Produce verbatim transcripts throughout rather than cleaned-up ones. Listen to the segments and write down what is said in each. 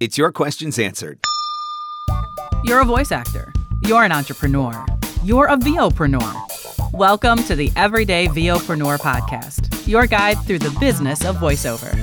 It's your questions answered. You're a voice actor. You're an entrepreneur. You're a VOpreneur. Welcome to the Everyday VOpreneur Podcast, your guide through the business of voiceover.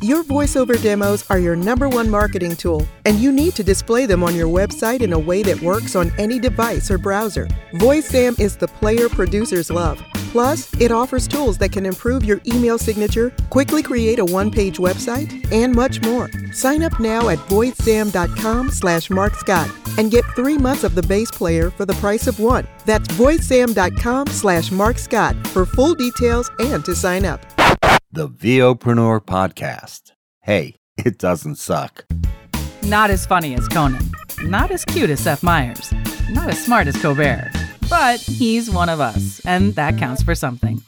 Your voiceover demos are your number one marketing tool, and you need to display them on your website in a way that works on any device or browser. Voice Sam is the player producers love. Plus, it offers tools that can improve your email signature, quickly create a one-page website, and much more. Sign up now at voicesam.com slash Mark Scott and get three months of the base player for the price of one. That's voicesam.com slash Mark Scott for full details and to sign up. The VOpreneur Podcast. Hey, it doesn't suck. Not as funny as Conan. Not as cute as Seth Meyers. Not as smart as Colbert. But he's one of us, and that counts for something.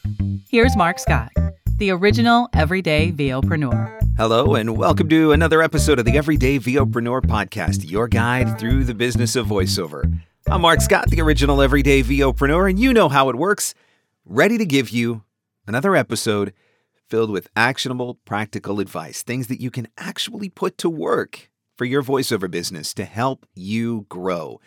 Here's Mark Scott, the original Everyday VOpreneur. Hello, and welcome to another episode of the Everyday VOpreneur Podcast, your guide through the business of voiceover. I'm Mark Scott, the original Everyday VOpreneur, and you know how it works. Ready to give you another episode filled with actionable, practical advice, things that you can actually put to work for your voiceover business to help you grow.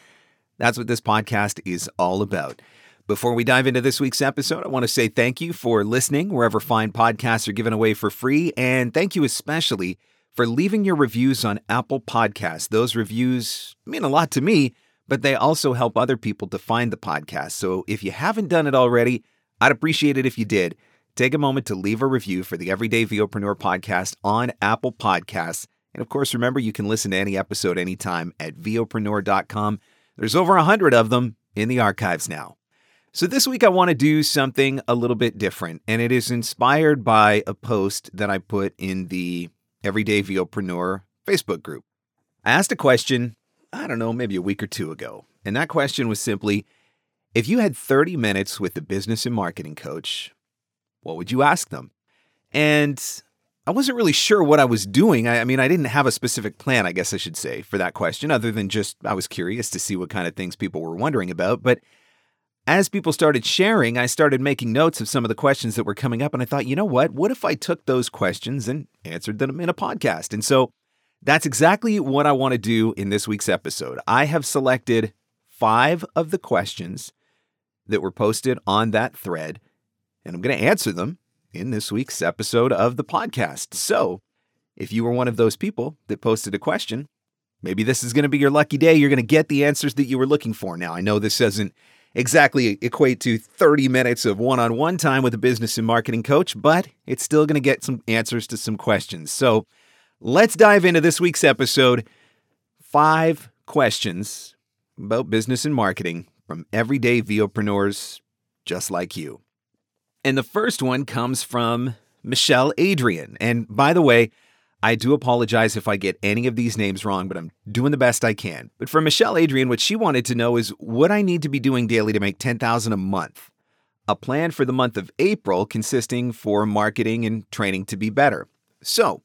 That's what this podcast is all about. Before we dive into this week's episode, I want to say thank you for listening wherever fine podcasts are given away for free. And thank you especially for leaving your reviews on Apple Podcasts. Those reviews mean a lot to me, but they also help other people to find the podcast. So if you haven't done it already, I'd appreciate it if you did. Take a moment to leave a review for the Everyday VOpreneur Podcast on Apple Podcasts. And of course, remember, you can listen to any episode anytime at vopreneur dot com. There's over one hundred of them in the archives now. So this week, I want to do something a little bit different, and it is inspired by a post that I put in the Everyday VOpreneur Facebook group. I asked a question, I don't know, maybe a week or two ago, and that question was simply, if you had thirty minutes with a business and marketing coach, what would you ask them? And I wasn't really sure what I was doing. I, I mean, I didn't have a specific plan, I guess I should say, for that question, other than just I was curious to see what kind of things people were wondering about. But as people started sharing, I started making notes of some of the questions that were coming up. And I thought, you know what? What if I took those questions and answered them in a podcast? And so that's exactly what I want to do in this week's episode. I have selected five of the questions that were posted on that thread, and I'm going to answer them in this week's episode of the podcast. So if you were one of those people that posted a question, maybe this is going to be your lucky day. You're going to get the answers that you were looking for. Now, I know this doesn't exactly equate to thirty minutes of one-on-one time with a business and marketing coach, but it's still going to get some answers to some questions. So let's dive into this week's episode. Five questions about business and marketing from everyday VOpreneurs just like you. And the first one comes from Michelle Adrian. And by the way, I do apologize if I get any of these names wrong, but I'm doing the best I can. But for Michelle Adrian, what she wanted to know is what I need to be doing daily to make ten thousand dollars a month. A plan for the month of April consisting for marketing and training to be better. So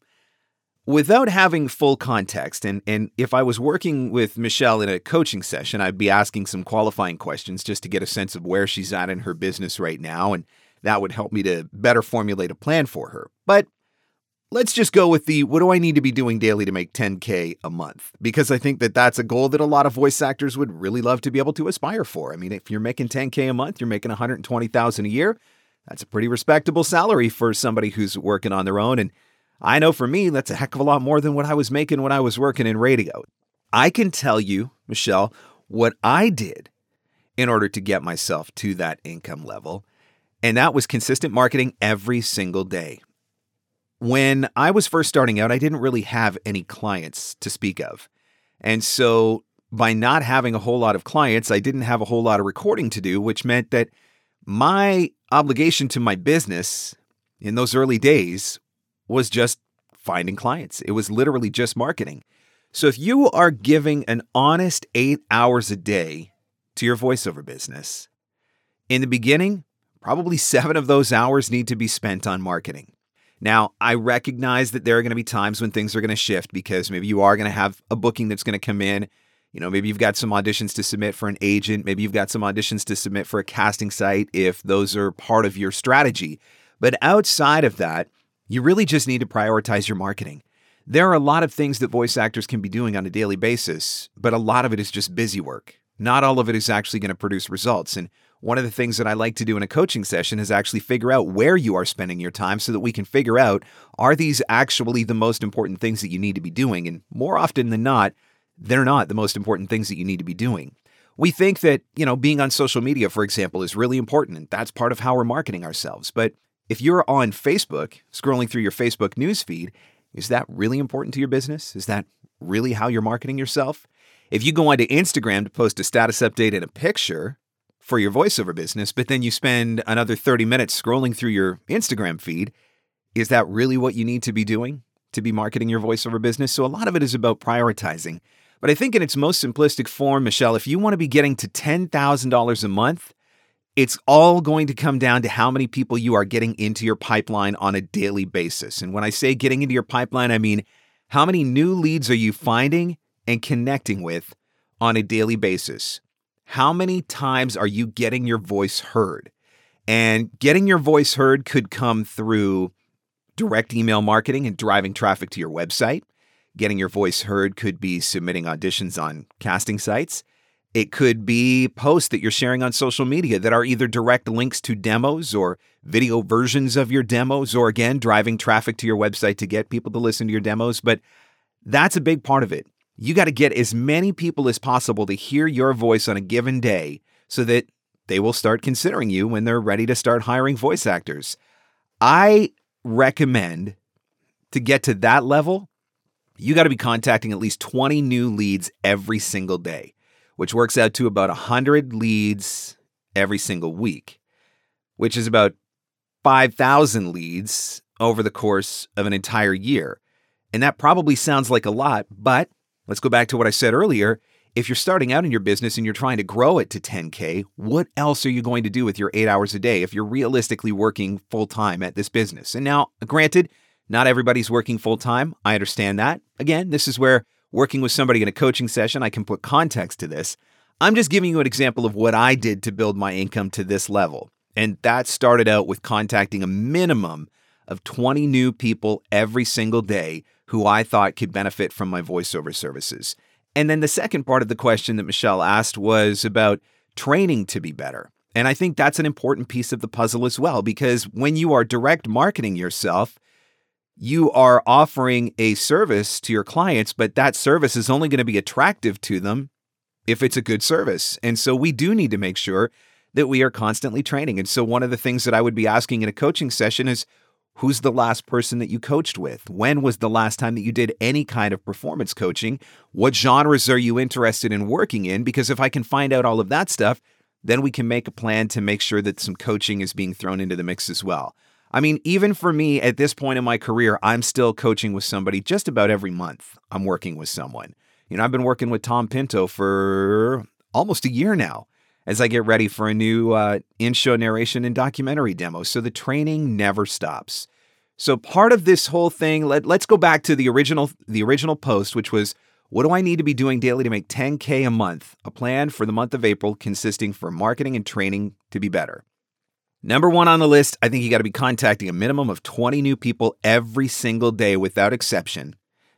without having full context, and, and if I was working with Michelle in a coaching session, I'd be asking some qualifying questions just to get a sense of where she's at in her business right now, and that would help me to better formulate a plan for her. But let's just go with the, what do I need to be doing daily to make ten K a month? Because I think that that's a goal that a lot of voice actors would really love to be able to aspire for. I mean, if you're making ten K a month, you're making one hundred twenty thousand dollars a year. That's a pretty respectable salary for somebody who's working on their own. And I know for me, that's a heck of a lot more than what I was making when I was working in radio. I can tell you, Michelle, what I did in order to get myself to that income level. And that was consistent marketing every single day. When I was first starting out, I didn't really have any clients to speak of. And so by not having a whole lot of clients, I didn't have a whole lot of recording to do, which meant that my obligation to my business in those early days was just finding clients. It was literally just marketing. So if you are giving an honest eight hours a day to your voiceover business, in the beginning, probably seven of those hours need to be spent on marketing. Now, I recognize that there are going to be times when things are going to shift because maybe you are going to have a booking that's going to come in. You know, maybe you've got some auditions to submit for an agent. Maybe you've got some auditions to submit for a casting site if those are part of your strategy. But outside of that, you really just need to prioritize your marketing. There are a lot of things that voice actors can be doing on a daily basis, but a lot of it is just busy work. Not all of it is actually going to produce results. And one of the things that I like to do in a coaching session is actually figure out where you are spending your time so that we can figure out, are these actually the most important things that you need to be doing? And more often than not, they're not the most important things that you need to be doing. We think that, you know, being on social media, for example, is really important, and that's part of how we're marketing ourselves. But if you're on Facebook, scrolling through your Facebook newsfeed, is that really important to your business? Is that really how you're marketing yourself? If you go onto Instagram to post a status update and a picture for your voiceover business, but then you spend another thirty minutes scrolling through your Instagram feed, is that really what you need to be doing to be marketing your voiceover business? So a lot of it is about prioritizing. But I think in its most simplistic form, Michelle, if you want to be getting to ten thousand dollars a month, it's all going to come down to how many people you are getting into your pipeline on a daily basis. And when I say getting into your pipeline, I mean how many new leads are you finding and connecting with on a daily basis? How many times are you getting your voice heard? And getting your voice heard could come through direct email marketing and driving traffic to your website. Getting your voice heard could be submitting auditions on casting sites. It could be posts that you're sharing on social media that are either direct links to demos or video versions of your demos, or again, driving traffic to your website to get people to listen to your demos. But that's a big part of it. You got to get as many people as possible to hear your voice on a given day so that they will start considering you when they're ready to start hiring voice actors. I recommend to get to that level, you got to be contacting at least twenty new leads every single day, which works out to about one hundred leads every single week, which is about five thousand leads over the course of an entire year. And that probably sounds like a lot, but let's go back to what I said earlier. If you're starting out in your business and you're trying to grow it to ten K, what else are you going to do with your eight hours a day if you're realistically working full-time at this business? And now, granted, not everybody's working full-time. I understand that. Again, this is where working with somebody in a coaching session, I can put context to this. I'm just giving you an example of what I did to build my income to this level. And that started out with contacting a minimum of twenty new people every single day who I thought could benefit from my voiceover services. And then the second part of the question that Michelle asked was about training to be better. And I think that's an important piece of the puzzle as well, because when you are direct marketing yourself, you are offering a service to your clients, but that service is only going to be attractive to them if it's a good service. And so we do need to make sure that we are constantly training. And so one of the things that I would be asking in a coaching session is, who's the last person that you coached with? When was the last time that you did any kind of performance coaching? What genres are you interested in working in? Because if I can find out all of that stuff, then we can make a plan to make sure that some coaching is being thrown into the mix as well. I mean, even for me at this point in my career, I'm still coaching with somebody just about every month. I'm working with someone. You know, I've been working with Tom Pinto for almost a year now as I get ready for a new uh, in-show narration and documentary demo. So the training never stops. So part of this whole thing, let, let's go back to the original, the original post, which was, what do I need to be doing daily to make ten K a month? A plan for the month of April consisting for marketing and training to be better. Number one on the list, I think you got to be contacting a minimum of twenty new people every single day without exception,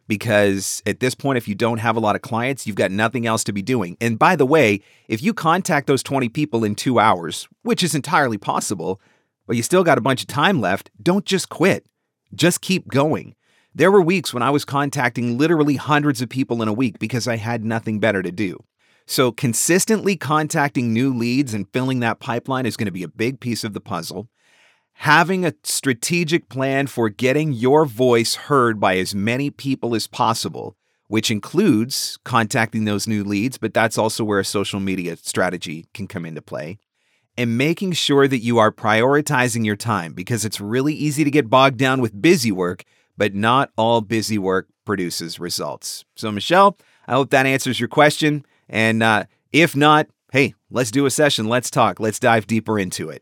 because at this point, if you don't have a lot of clients, you've got nothing else to be doing. And by the way, if you contact those twenty people in two hours, which is entirely possible, but you still got a bunch of time left, don't just quit. Just keep going. There were weeks when I was contacting literally hundreds of people in a week because I had nothing better to do. So consistently contacting new leads and filling that pipeline is going to be a big piece of the puzzle. Having a strategic plan for getting your voice heard by as many people as possible, which includes contacting those new leads, but that's also where a social media strategy can come into play. And making sure that you are prioritizing your time, because it's really easy to get bogged down with busy work, but not all busy work produces results. So Michelle, I hope that answers your question. And uh, if not, hey, let's do a session. Let's talk. Let's dive deeper into it.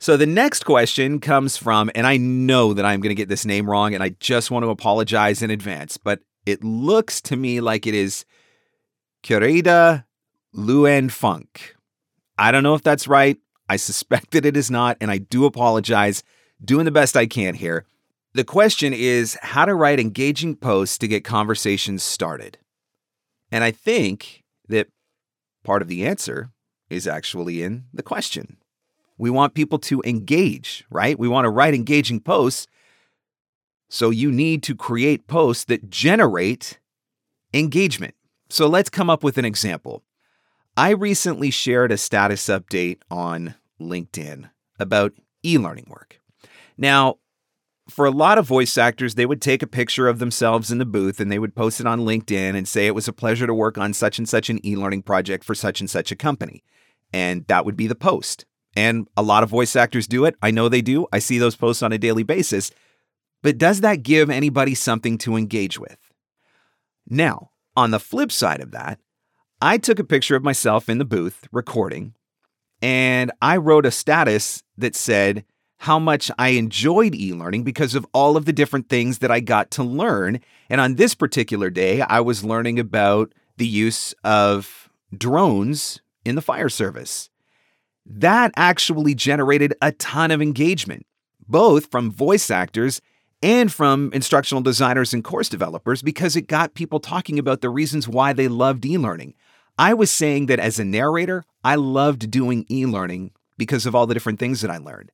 So the next question comes from, and I know that I'm going to get this name wrong, and I just want to apologize in advance, but it looks to me like it is Kureda Luen Funk. I don't know if that's right. I suspect that it is not, and I do apologize. Doing the best I can here. The question is how to write engaging posts to get conversations started. And I think that part of the answer is actually in the question. We want people to engage, right? We want to write engaging posts. So you need to create posts that generate engagement. So let's come up with an example. I recently shared a status update on LinkedIn about e-learning work. Now, for a lot of voice actors, they would take a picture of themselves in the booth and they would post it on LinkedIn and say it was a pleasure to work on such and such an e-learning project for such and such a company. And that would be the post. And a lot of voice actors do it. I know they do. I see those posts on a daily basis. But does that give anybody something to engage with? Now, on the flip side of that, I took a picture of myself in the booth recording, and I wrote a status that said how much I enjoyed e-learning because of all of the different things that I got to learn. And on this particular day, I was learning about the use of drones in the fire service. That actually generated a ton of engagement, both from voice actors and from instructional designers and course developers, because it got people talking about the reasons why they loved e-learning. I was saying that as a narrator, I loved doing e-learning because of all the different things that I learned.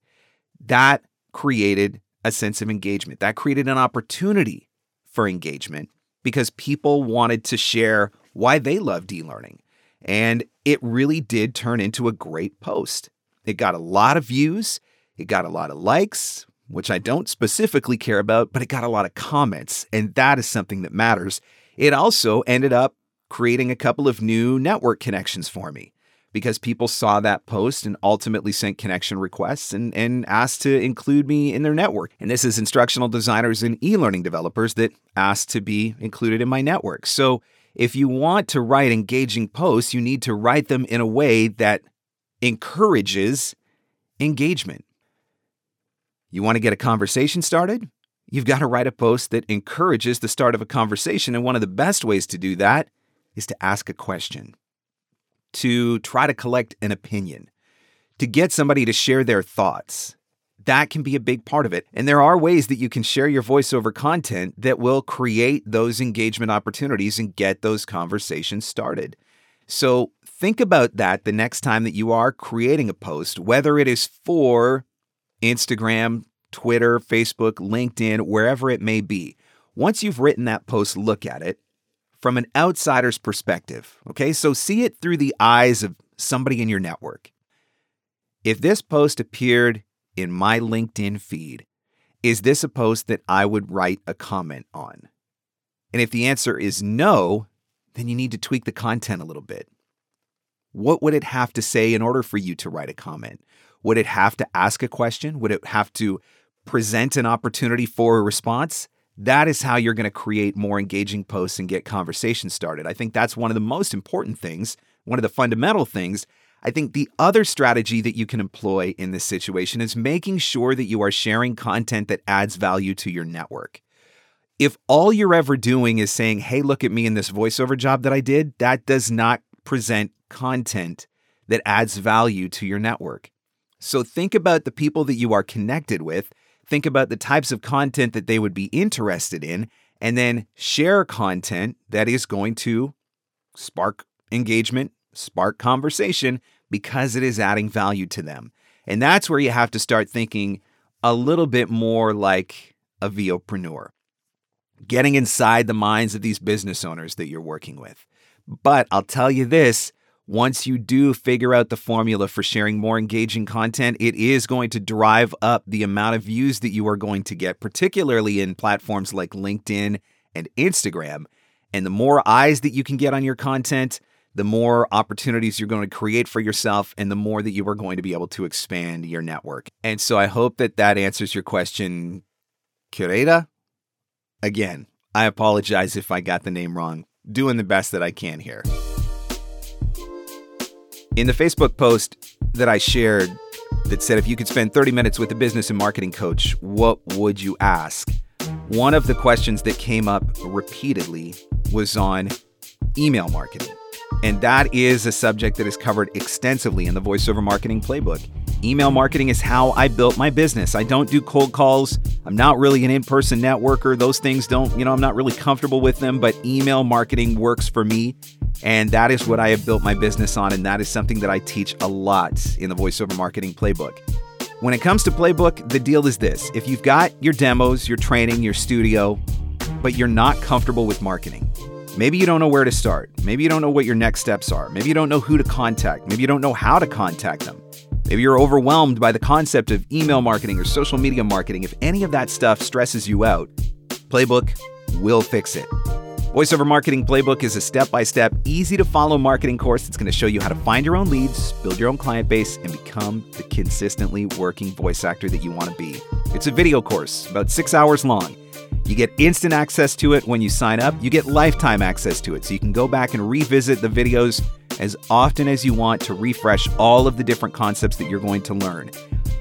That created a sense of engagement. That created an opportunity for engagement because people wanted to share why they loved e-learning. And it really did turn into a great post. It got a lot of views. It got a lot of likes, which I don't specifically care about, but it got a lot of comments, and that is something that matters. It also ended up creating a couple of new network connections for me because people saw that post and ultimately sent connection requests and, and asked to include me in their network. And this is instructional designers and e-learning developers that asked to be included in my network. So if you want to write engaging posts, you need to write them in a way that encourages engagement. You want to get a conversation started? You've got to write a post that encourages the start of a conversation. And one of the best ways to do that is to ask a question, to try to collect an opinion, to get somebody to share their thoughts. That can be a big part of it. And there are ways that you can share your voiceover content that will create those engagement opportunities and get those conversations started. So think about that the next time that you are creating a post, whether it is for Instagram, Twitter, Facebook, LinkedIn, wherever it may be. Once you've written that post, look at it from an outsider's perspective. Okay, so see it through the eyes of somebody in your network. If this post appeared in my LinkedIn feed, is this a post that I would write a comment on? And if the answer is no, then you need to tweak the content a little bit. What would it have to say in order for you to write a comment? Would it have to ask a question? Would it have to present an opportunity for a response? That is how you're going to create more engaging posts and get conversations started. I think that's one of the most important things, one of the fundamental things. I think the other strategy that you can employ in this situation is making sure that you are sharing content that adds value to your network. If all you're ever doing is saying, hey, look at me in this voiceover job that I did, that does not present content that adds value to your network. So think about the people that you are connected with, think about the types of content that they would be interested in, and then share content that is going to spark engagement, spark conversation, because it is adding value to them. And that's where you have to start thinking a little bit more like a VOpreneur, getting inside the minds of these business owners that you're working with. But I'll tell you this, once you do figure out the formula for sharing more engaging content, it is going to drive up the amount of views that you are going to get, particularly in platforms like LinkedIn and Instagram. And the more eyes that you can get on your content, the more opportunities you're going to create for yourself and the more that you are going to be able to expand your network. And so I hope that that answers your question, Kureda. Again, I apologize if I got the name wrong. Doing the best that I can here. In the Facebook post that I shared that said, if you could spend thirty minutes with a business and marketing coach, what would you ask? One of the questions that came up repeatedly was on email marketing. And that is a subject that is covered extensively in the Voiceover Marketing Playbook. Email marketing is how I built my business. I don't do cold calls. I'm not really an in-person networker. Those things don't, you know, I'm not really comfortable with them, but email marketing works for me. And that is what I have built my business on. And that is something that I teach a lot in the Voiceover Marketing Playbook. When it comes to Playbook, the deal is this. If you've got your demos, your training, your studio, but you're not comfortable with marketing, maybe you don't know where to start. Maybe you don't know what your next steps are. Maybe you don't know who to contact. Maybe you don't know how to contact them. Maybe you're overwhelmed by the concept of email marketing or social media marketing. If any of that stuff stresses you out, Playbook will fix it. Voiceover Marketing Playbook is a step-by-step, easy-to-follow marketing course that's going to show you how to find your own leads, build your own client base, and become the consistently working voice actor that you want to be. It's a video course, about six hours long. You get instant access to it when you sign up. You get lifetime access to it, so you can go back and revisit the videos as often as you want to refresh all of the different concepts that you're going to learn.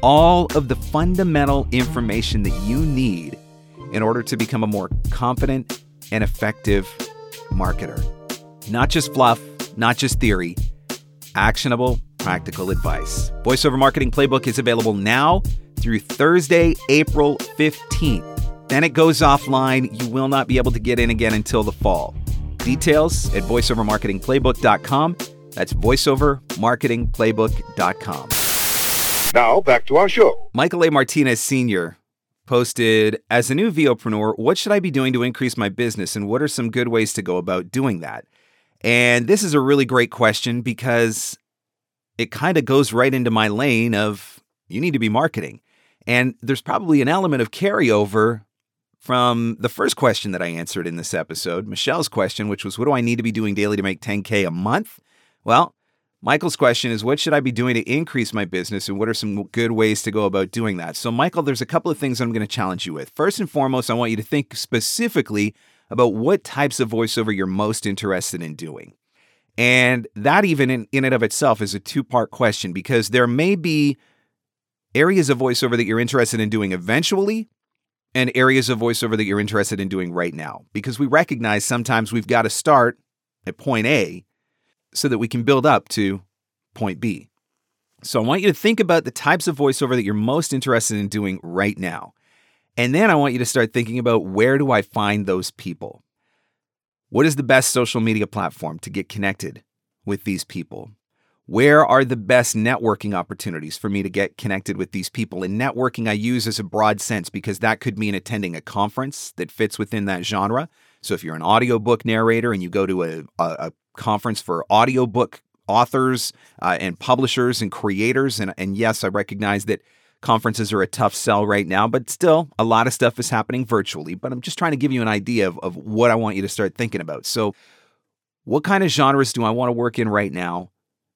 All of the fundamental information that you need in order to become a more confident and effective marketer. Not just fluff, not just theory, actionable, practical advice. Voiceover Marketing Playbook is available now through Thursday, April fifteenth. Then it goes offline. You will not be able to get in again until the fall. Details at voiceover marketing playbook dot com. That's voiceover marketing playbook dot com. Now back to our show. Michael A. Martinez Senior posted, as a new VOpreneur, what should I be doing to increase my business and what are some good ways to go about doing that? And this is a really great question because it kind of goes right into my lane of you need to be marketing. And there's probably an element of carryover from the first question that I answered in this episode, Michelle's question, which was, what do I need to be doing daily to make ten K a month? Well, Michael's question is, what should I be doing to increase my business and what are some good ways to go about doing that? So, Michael, there's a couple of things I'm going to challenge you with. First and foremost, I want you to think specifically about what types of voiceover you're most interested in doing. And that even in, in and of itself is a two-part question because there may be areas of voiceover that you're interested in doing eventually, and areas of voiceover that you're interested in doing right now. Because we recognize sometimes we've got to start at point A so that we can build up to point B. So I want you to think about the types of voiceover that you're most interested in doing right now. And then I want you to start thinking about, where do I find those people? What is the best social media platform to get connected with these people? Where are the best networking opportunities for me to get connected with these people? And networking I use as a broad sense because that could mean attending a conference that fits within that genre. So if you're an audiobook narrator and you go to a, a, a conference for audiobook authors uh, and publishers and creators, and, and yes, I recognize that conferences are a tough sell right now, but still a lot of stuff is happening virtually. But I'm just trying to give you an idea of, of what I want you to start thinking about. So what kind of genres do I want to work in right now?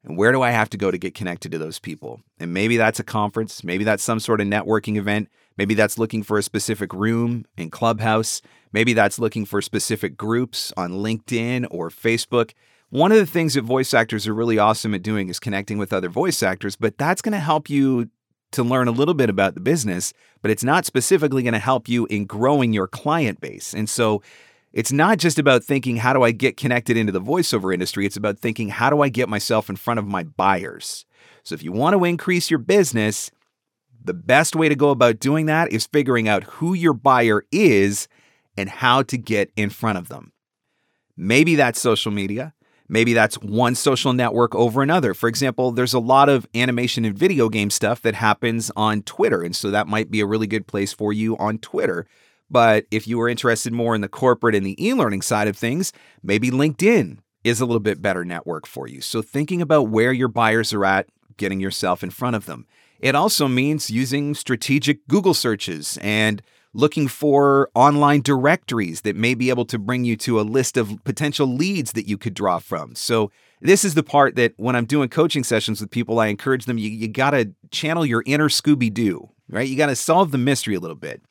And where do I have to go to get connected to those people? And maybe that's a conference. Maybe that's some sort of networking event. Maybe that's looking for a specific room in Clubhouse. Maybe that's looking for specific groups on LinkedIn or Facebook. One of the things that voice actors are really awesome at doing is connecting with other voice actors, but that's going to help you to learn a little bit about the business, but it's not specifically going to help you in growing your client base. And so it's not just about thinking, how do I get connected into the voiceover industry? It's about thinking, how do I get myself in front of my buyers? So if you want to increase your business, the best way to go about doing that is figuring out who your buyer is and how to get in front of them. Maybe that's social media. Maybe that's one social network over another. For example, there's a lot of animation and video game stuff that happens on Twitter. And so that might be a really good place for you on Twitter. But if you are interested more in the corporate and the e-learning side of things, maybe LinkedIn is a little bit better network for you. So thinking about where your buyers are at, getting yourself in front of them. It also means using strategic Google searches and looking for online directories that may be able to bring you to a list of potential leads that you could draw from. So this is the part that when I'm doing coaching sessions with people, I encourage them, you, you got to channel your inner Scooby-Doo, right? You got to solve the mystery a little bit.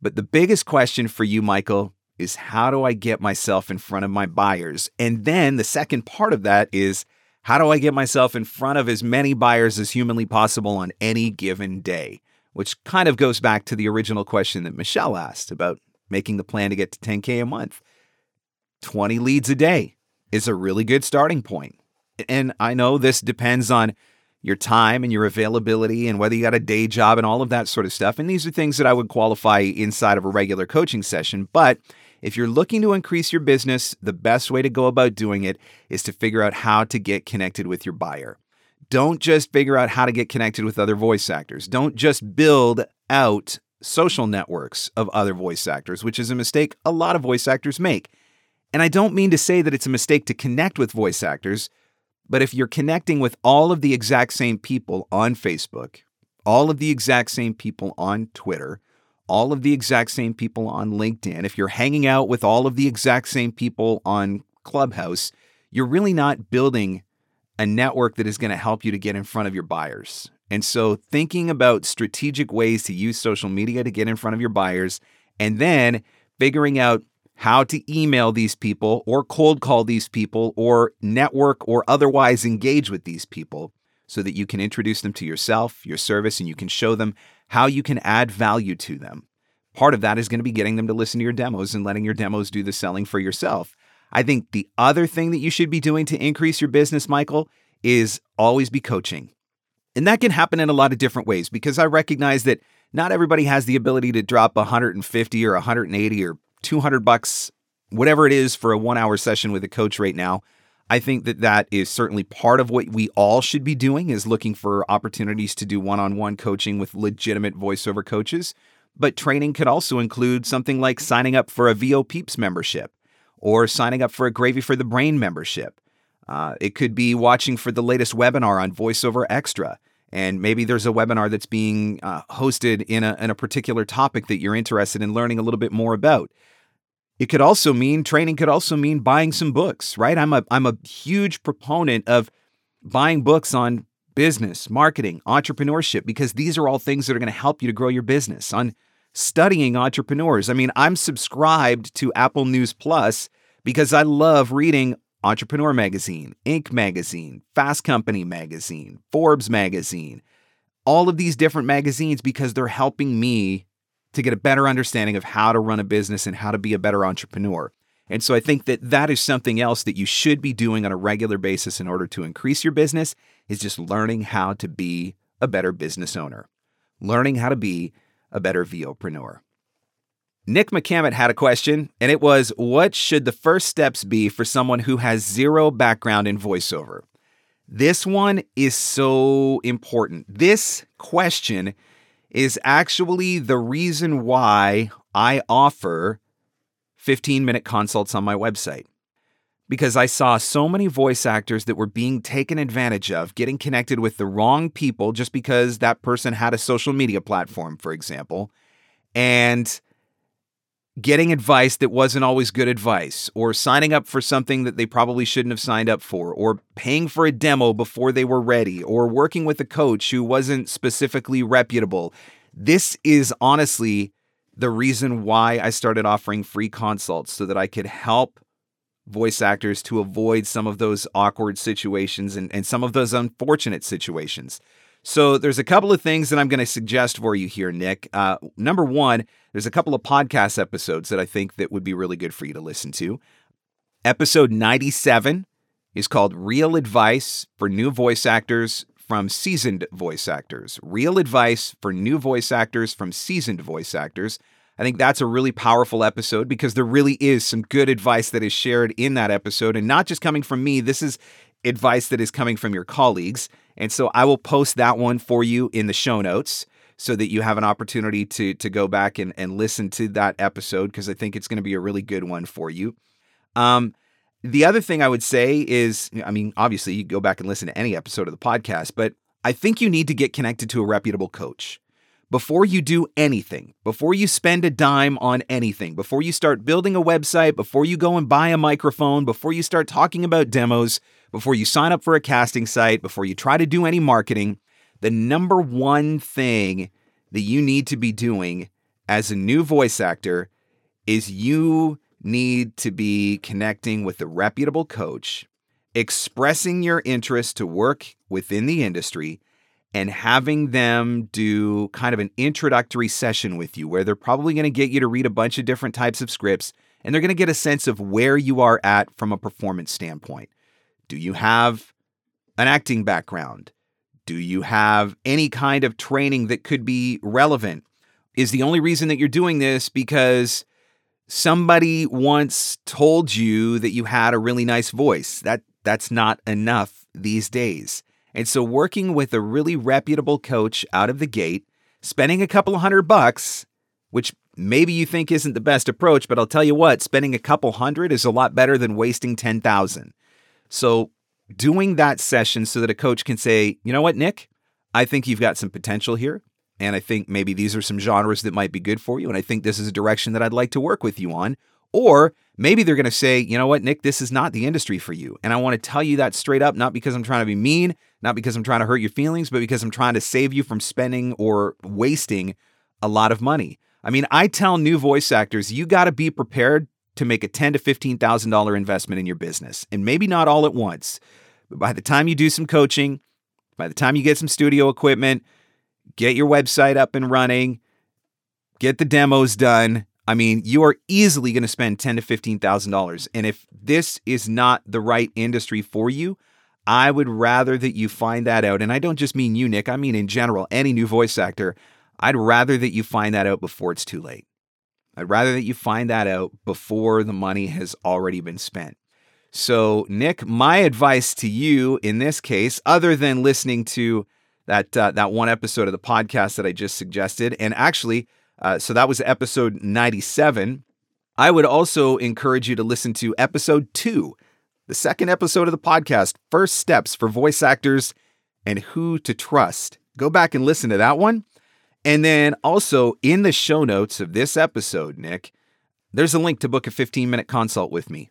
But the biggest question for you, Michael, is how do I get myself in front of my buyers? And then the second part of that is, how do I get myself in front of as many buyers as humanly possible on any given day? Which kind of goes back to the original question that Michelle asked about making the plan to get to ten K a month. twenty leads a day is a really good starting point. And I know this depends on your time and your availability and whether you got a day job and all of that sort of stuff. And these are things that I would qualify inside of a regular coaching session. But if you're looking to increase your business, the best way to go about doing it is to figure out how to get connected with your buyer. Don't just figure out how to get connected with other voice actors. Don't just build out social networks of other voice actors, which is a mistake a lot of voice actors make. And I don't mean to say that it's a mistake to connect with voice actors, but if you're connecting with all of the exact same people on Facebook, all of the exact same people on Twitter, all of the exact same people on LinkedIn, if you're hanging out with all of the exact same people on Clubhouse, you're really not building a network that is going to help you to get in front of your buyers. And so thinking about strategic ways to use social media to get in front of your buyers, and then figuring out how to email these people or cold call these people or network or otherwise engage with these people so that you can introduce them to yourself, your service, and you can show them how you can add value to them. Part of that is going to be getting them to listen to your demos and letting your demos do the selling for yourself. I think the other thing that you should be doing to increase your business, Michael, is always be coaching. And that can happen in a lot of different ways because I recognize that not everybody has the ability to drop one hundred fifty or one hundred eighty or two hundred bucks, whatever it is, for a one-hour session with a coach right now. I think that that is certainly part of what we all should be doing, is looking for opportunities to do one-on-one coaching with legitimate voiceover coaches. But training could also include something like signing up for a V O Peeps membership or signing up for a Gravy for the Brain membership. Uh, it could be watching for the latest webinar on Voiceover Extra. And maybe there's a webinar that's being uh, hosted in a, in a particular topic that you're interested in learning a little bit more about. It could also mean, training could also mean buying some books, right? I'm a I'm a huge proponent of buying books on business, marketing, entrepreneurship, because these are all things that are going to help you to grow your business. On studying entrepreneurs. I mean, I'm subscribed to Apple News Plus because I love reading Entrepreneur Magazine, Inc. Magazine, Fast Company Magazine, Forbes Magazine, all of these different magazines because they're helping me to get a better understanding of how to run a business and how to be a better entrepreneur. And so I think that that is something else that you should be doing on a regular basis in order to increase your business, is just learning how to be a better business owner, learning how to be a better VOpreneur. Nick McCammett had a question, and it was, what should the first steps be for someone who has zero background in voiceover? This one is so important. This question is actually the reason why I offer fifteen-minute consults on my website. Because I saw so many voice actors that were being taken advantage of, getting connected with the wrong people just because that person had a social media platform, for example, and getting advice that wasn't always good advice, or signing up for something that they probably shouldn't have signed up for, or paying for a demo before they were ready, or working with a coach who wasn't specifically reputable. This is honestly the reason why I started offering free consults, so that I could help voice actors to avoid some of those awkward situations and, and some of those unfortunate situations. So there's a couple of things that I'm going to suggest for you here, Nick. Uh, number one, there's a couple of podcast episodes that I think that would be really good for you to listen to. Episode ninety-seven is called Real Advice for New Voice Actors from Seasoned Voice Actors. Real Advice for New Voice Actors from Seasoned Voice Actors. I think that's a really powerful episode because there really is some good advice that is shared in that episode, and not just coming from me. This is advice that is coming from your colleagues. And so I will post that one for you in the show notes so that you have an opportunity to, to go back and, and listen to that episode, because I think it's going to be a really good one for you. Um, the other thing I would say is, I mean, obviously you go back and listen to any episode of the podcast, but I think you need to get connected to a reputable coach. Before you do anything, before you spend a dime on anything, before you start building a website, before you go and buy a microphone, before you start talking about demos, before you sign up for a casting site, before you try to do any marketing, the number one thing that you need to be doing as a new voice actor is you need to be connecting with a reputable coach, expressing your interest to work within the industry, and having them do kind of an introductory session with you, where they're probably going to get you to read a bunch of different types of scripts, and they're going to get a sense of where you are at from a performance standpoint. Do you have an acting background? Do you have any kind of training that could be relevant? Is the only reason that you're doing this because somebody once told you that you had a really nice voice? That that's not enough these days. And so working with a really reputable coach out of the gate, spending a couple hundred bucks, which maybe you think isn't the best approach, but I'll tell you what, spending a couple hundred is a lot better than wasting ten thousand. So doing that session so that a coach can say, you know what, Nick, I think you've got some potential here. And I think maybe these are some genres that might be good for you. And I think this is a direction that I'd like to work with you on. Or maybe they're going to say, you know what, Nick, this is not the industry for you. And I want to tell you that straight up, not because I'm trying to be mean, not because I'm trying to hurt your feelings, but because I'm trying to save you from spending or wasting a lot of money. I mean, I tell new voice actors, you got to be prepared to make a ten thousand to fifteen thousand dollars investment in your business. And maybe not all at once. But by the time you do some coaching, by the time you get some studio equipment, get your website up and running, get the demos done, I mean, you are easily going to spend ten thousand to fifteen thousand dollars. And if this is not the right industry for you, I would rather that you find that out. And I don't just mean you, Nick. I mean, in general, any new voice actor, I'd rather that you find that out before it's too late. I'd rather that you find that out before the money has already been spent. So, Nick, my advice to you in this case, other than listening to that uh, that one episode of the podcast that I just suggested, and actually, uh, so that was episode ninety-seven, I would also encourage you to listen to episode two, the second episode of the podcast, First Steps for Voice Actors and Who to Trust. Go back and listen to that one. And then also in the show notes of this episode, Nick, there's a link to book a fifteen-minute consult with me.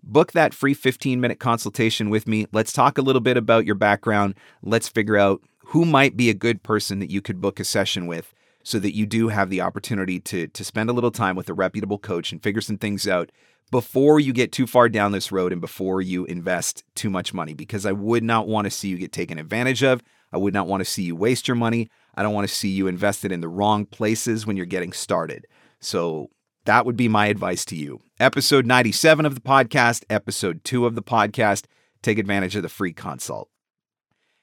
Book that free fifteen-minute consultation with me. Let's talk a little bit about your background. Let's figure out who might be a good person that you could book a session with so that you do have the opportunity to, to spend a little time with a reputable coach and figure some things out before you get too far down this road and before you invest too much money, because I would not want to see you get taken advantage of. I would not want to see you waste your money. I don't want to see you invested in the wrong places when you're getting started. So that would be my advice to you. Episode ninety-seven of the podcast, episode two of the podcast, take advantage of the free consult.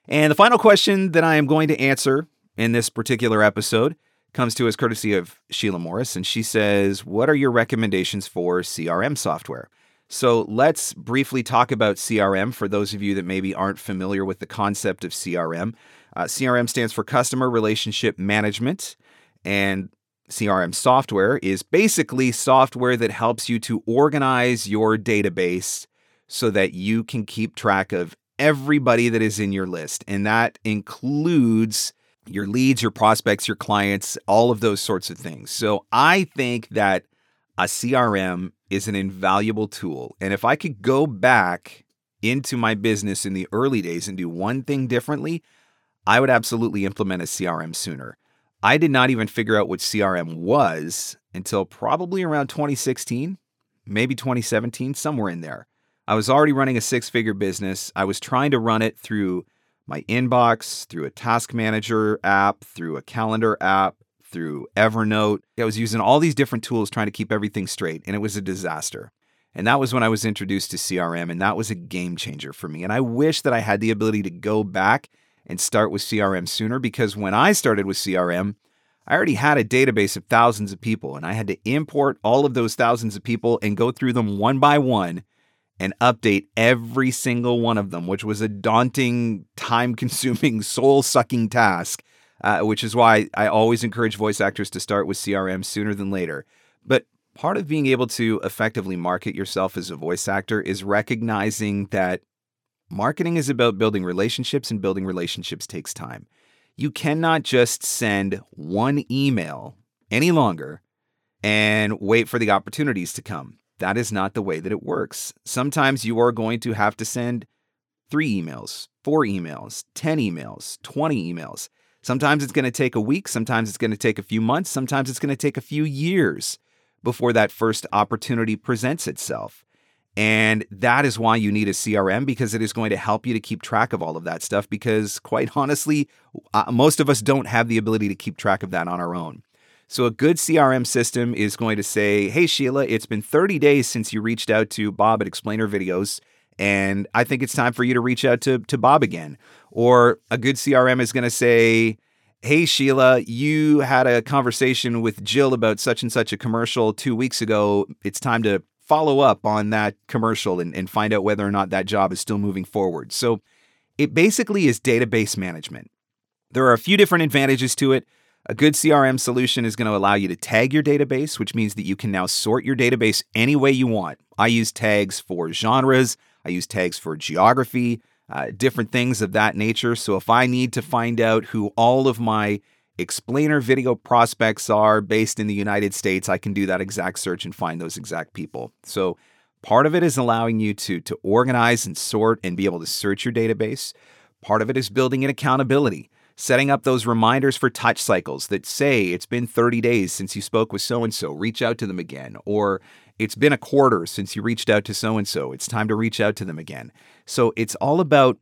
And the final question that I am going to answer in this particular episode comes to us courtesy of Sheila Morris. And she says, what are your recommendations for C R M software? So let's briefly talk about C R M for those of you that maybe aren't familiar with the concept of C R M. Uh, C R M stands for Customer Relationship Management, and C R M software is basically software that helps you to organize your database so that you can keep track of everybody that is in your list. And that includes your leads, your prospects, your clients, all of those sorts of things. So I think that a C R M is an invaluable tool. And if I could go back into my business in the early days and do one thing differently, I would absolutely implement a C R M sooner. I did not even figure out what C R M was until probably around twenty sixteen, maybe twenty seventeen, somewhere in there. I was already running a six-figure business. I was trying to run it through my inbox, through a task manager app, through a calendar app, through Evernote. I was using all these different tools trying to keep everything straight, and it was a disaster. And that was when I was introduced to C R M, and that was a game changer for me. And I wish that I had the ability to go back and start with C R M sooner, because when I started with C R M, I already had a database of thousands of people, and I had to import all of those thousands of people and go through them one by one and update every single one of them, which was a daunting, time-consuming, soul-sucking task, uh, which is why I always encourage voice actors to start with C R M sooner than later. But part of being able to effectively market yourself as a voice actor is recognizing that marketing is about building relationships, and building relationships takes time. You cannot just send one email any longer and wait for the opportunities to come. That is not the way that it works. Sometimes you are going to have to send three emails, four emails, ten emails, twenty emails. Sometimes it's going to take a week. Sometimes it's going to take a few months. Sometimes it's going to take a few years before that first opportunity presents itself. And that is why you need a C R M, because it is going to help you to keep track of all of that stuff, because quite honestly, uh, most of us don't have the ability to keep track of that on our own. So a good C R M system is going to say, hey, Sheila, it's been thirty days since you reached out to Bob at Explainer Videos And I think it's time for you to reach out to, to Bob again. Or a good C R M is going to say, hey, Sheila, you had a conversation with Jill about such and such a commercial two weeks ago. It's time to follow up on that commercial and, and find out whether or not that job is still moving forward. So it basically is database management. There are a few different advantages to it. A good C R M solution is going to allow you to tag your database, which means that you can now sort your database any way you want. I use tags for genres. I use tags for geography, uh, different things of that nature. So if I need to find out who all of my explainer video prospects are based in the United States, I can do that exact search and find those exact people. So part of it is allowing you to, to organize and sort and be able to search your database. Part of it is building in accountability, setting up those reminders for touch cycles that say it's been thirty days since you spoke with so-and-so, reach out to them again, or it's been a quarter since you reached out to so-and-so, it's time to reach out to them again. So it's all about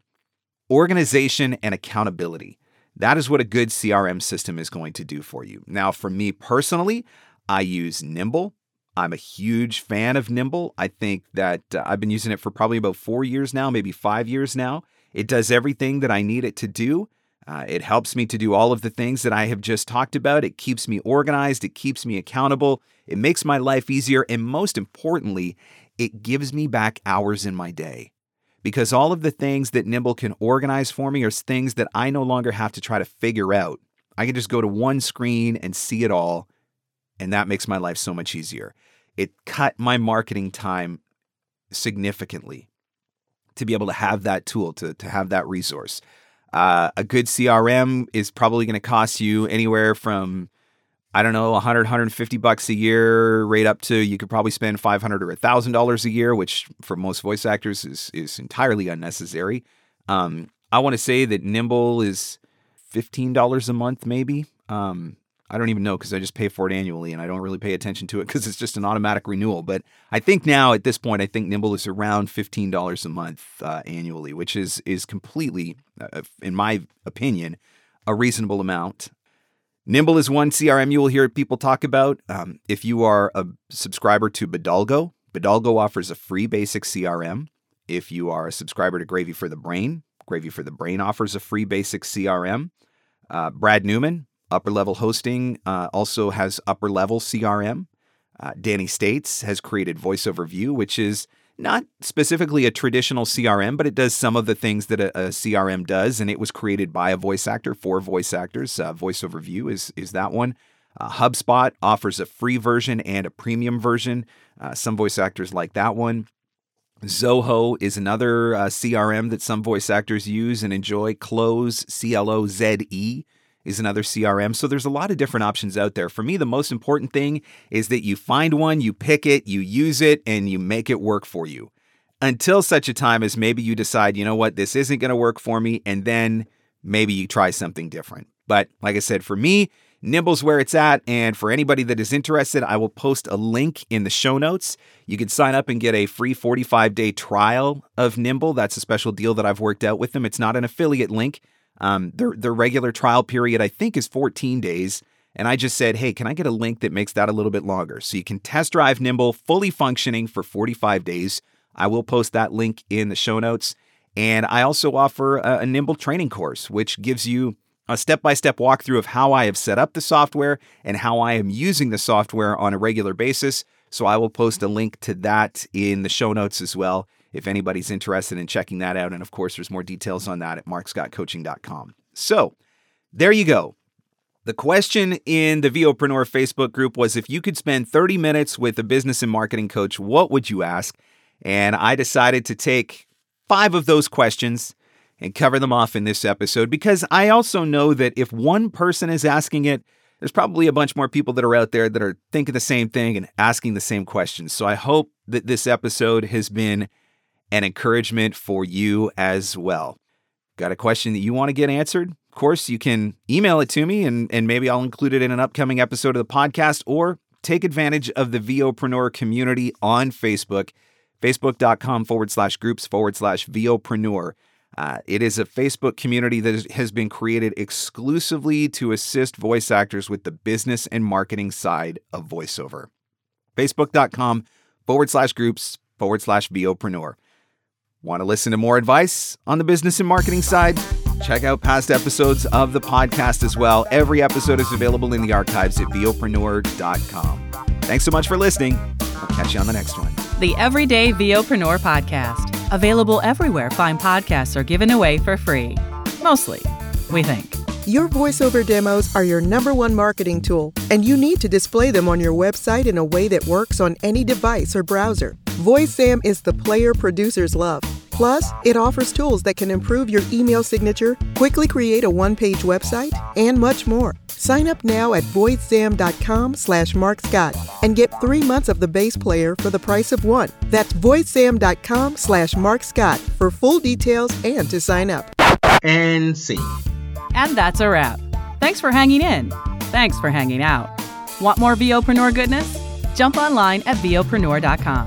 organization and accountability. That is what a good C R M system is going to do for you. Now, for me personally, I use Nimble. I'm a huge fan of Nimble. I think that uh, I've been using it for probably about four years now, maybe five years now. It does everything that I need it to do. Uh, it helps me to do all of the things that I have just talked about. It keeps me organized. It keeps me accountable. It makes my life easier. And most importantly, it gives me back hours in my day, because all of the things that Nimble can organize for me are things that I no longer have to try to figure out. I can just go to one screen and see it all. And that makes my life so much easier. It cut my marketing time significantly to be able to have that tool, to, to have that resource. Uh, a good C R M is probably going to cost you anywhere from, I don't know, one hundred, one hundred fifty bucks a year, right up to you could probably spend five hundred dollars or one thousand dollars a year, which for most voice actors is is entirely unnecessary. Um, I want to say that Nimble is fifteen dollars a month, maybe. Um, I don't even know because I just pay for it annually and I don't really pay attention to it because it's just an automatic renewal. But I think now at this point, I think Nimble is around fifteen dollars a month uh, annually, which is is completely, uh, in my opinion, a reasonable amount. Nimble is one C R M you will hear people talk about. Um, if you are a subscriber to Bodalgo, Bodalgo offers a free basic C R M. If you are a subscriber to Gravy for the Brain, Gravy for the Brain offers a free basic C R M. Uh, Brad Newman, Upper Level Hosting, uh, also has Upper Level C R M. Uh, Danny States has created Voice Overview, which is not specifically a traditional C R M, but it does some of the things that a, a C R M does, and it was created by a voice actor for voice actors. Uh, Voice Overview is, is that one. Uh, HubSpot offers a free version and a premium version. Uh, some voice actors like that one. Zoho is another uh, C R M that some voice actors use and enjoy. Close, C L O Z E. Is another C R M. So there's a lot of different options out there. For me, the most important thing is that you find one, you pick it, you use it, and you make it work for you until such a time as maybe you decide, you know what, this isn't going to work for me. And then maybe you try something different. But like I said, for me, Nimble's where it's at. And for anybody that is interested, I will post a link in the show notes. You can sign up and get a free forty-five day trial of Nimble. That's a special deal that I've worked out with them. It's not an affiliate link. Um, their, their regular trial period, I think, is fourteen days. And I just said, hey, can I get a link that makes that a little bit longer? So you can test drive Nimble fully functioning for forty-five days. I will post that link in the show notes. And I also offer a, a Nimble training course, which gives you a step-by-step walkthrough of how I have set up the software and how I am using the software on a regular basis. So I will post a link to that in the show notes as well, if anybody's interested in checking that out. And of course, there's more details on that at mark scott coaching dot com. So there you go. The question in the VOpreneur Facebook group was, if you could spend thirty minutes with a business and marketing coach, what would you ask? And I decided to take five of those questions and cover them off in this episode, because I also know that if one person is asking it, there's probably a bunch more people that are out there that are thinking the same thing and asking the same questions. So I hope that this episode has been and encouragement for you as well. Got a question that you want to get answered? Of course, you can email it to me and, and maybe I'll include it in an upcoming episode of the podcast, or take advantage of the VOpreneur community on Facebook, facebook.com forward slash groups forward slash VOpreneur. Uh, it is a Facebook community that has been created exclusively to assist voice actors with the business and marketing side of voiceover. facebook.com forward slash groups forward slash VOpreneur. Want to listen to more advice on the business and marketing side? Check out past episodes of the podcast as well. Every episode is available in the archives at V O preneur dot com. Thanks so much for listening. I'll catch you on the next one. The Everyday VOpreneur Podcast. Available everywhere fine podcasts are given away for free. Mostly, we think. Your voiceover demos are your number one marketing tool, and you need to display them on your website in a way that works on any device or browser. Voice Sam is the player producers love. Plus, it offers tools that can improve your email signature, quickly create a one-page website, and much more. Sign up now at voice sam dot com slash mark scott and get three months of the base player for the price of one. That's voice sam dot com slash mark scott for full details and to sign up. And see. And that's a wrap. Thanks for hanging in. Thanks for hanging out. Want more VOpreneur goodness? Jump online at V O preneur dot com.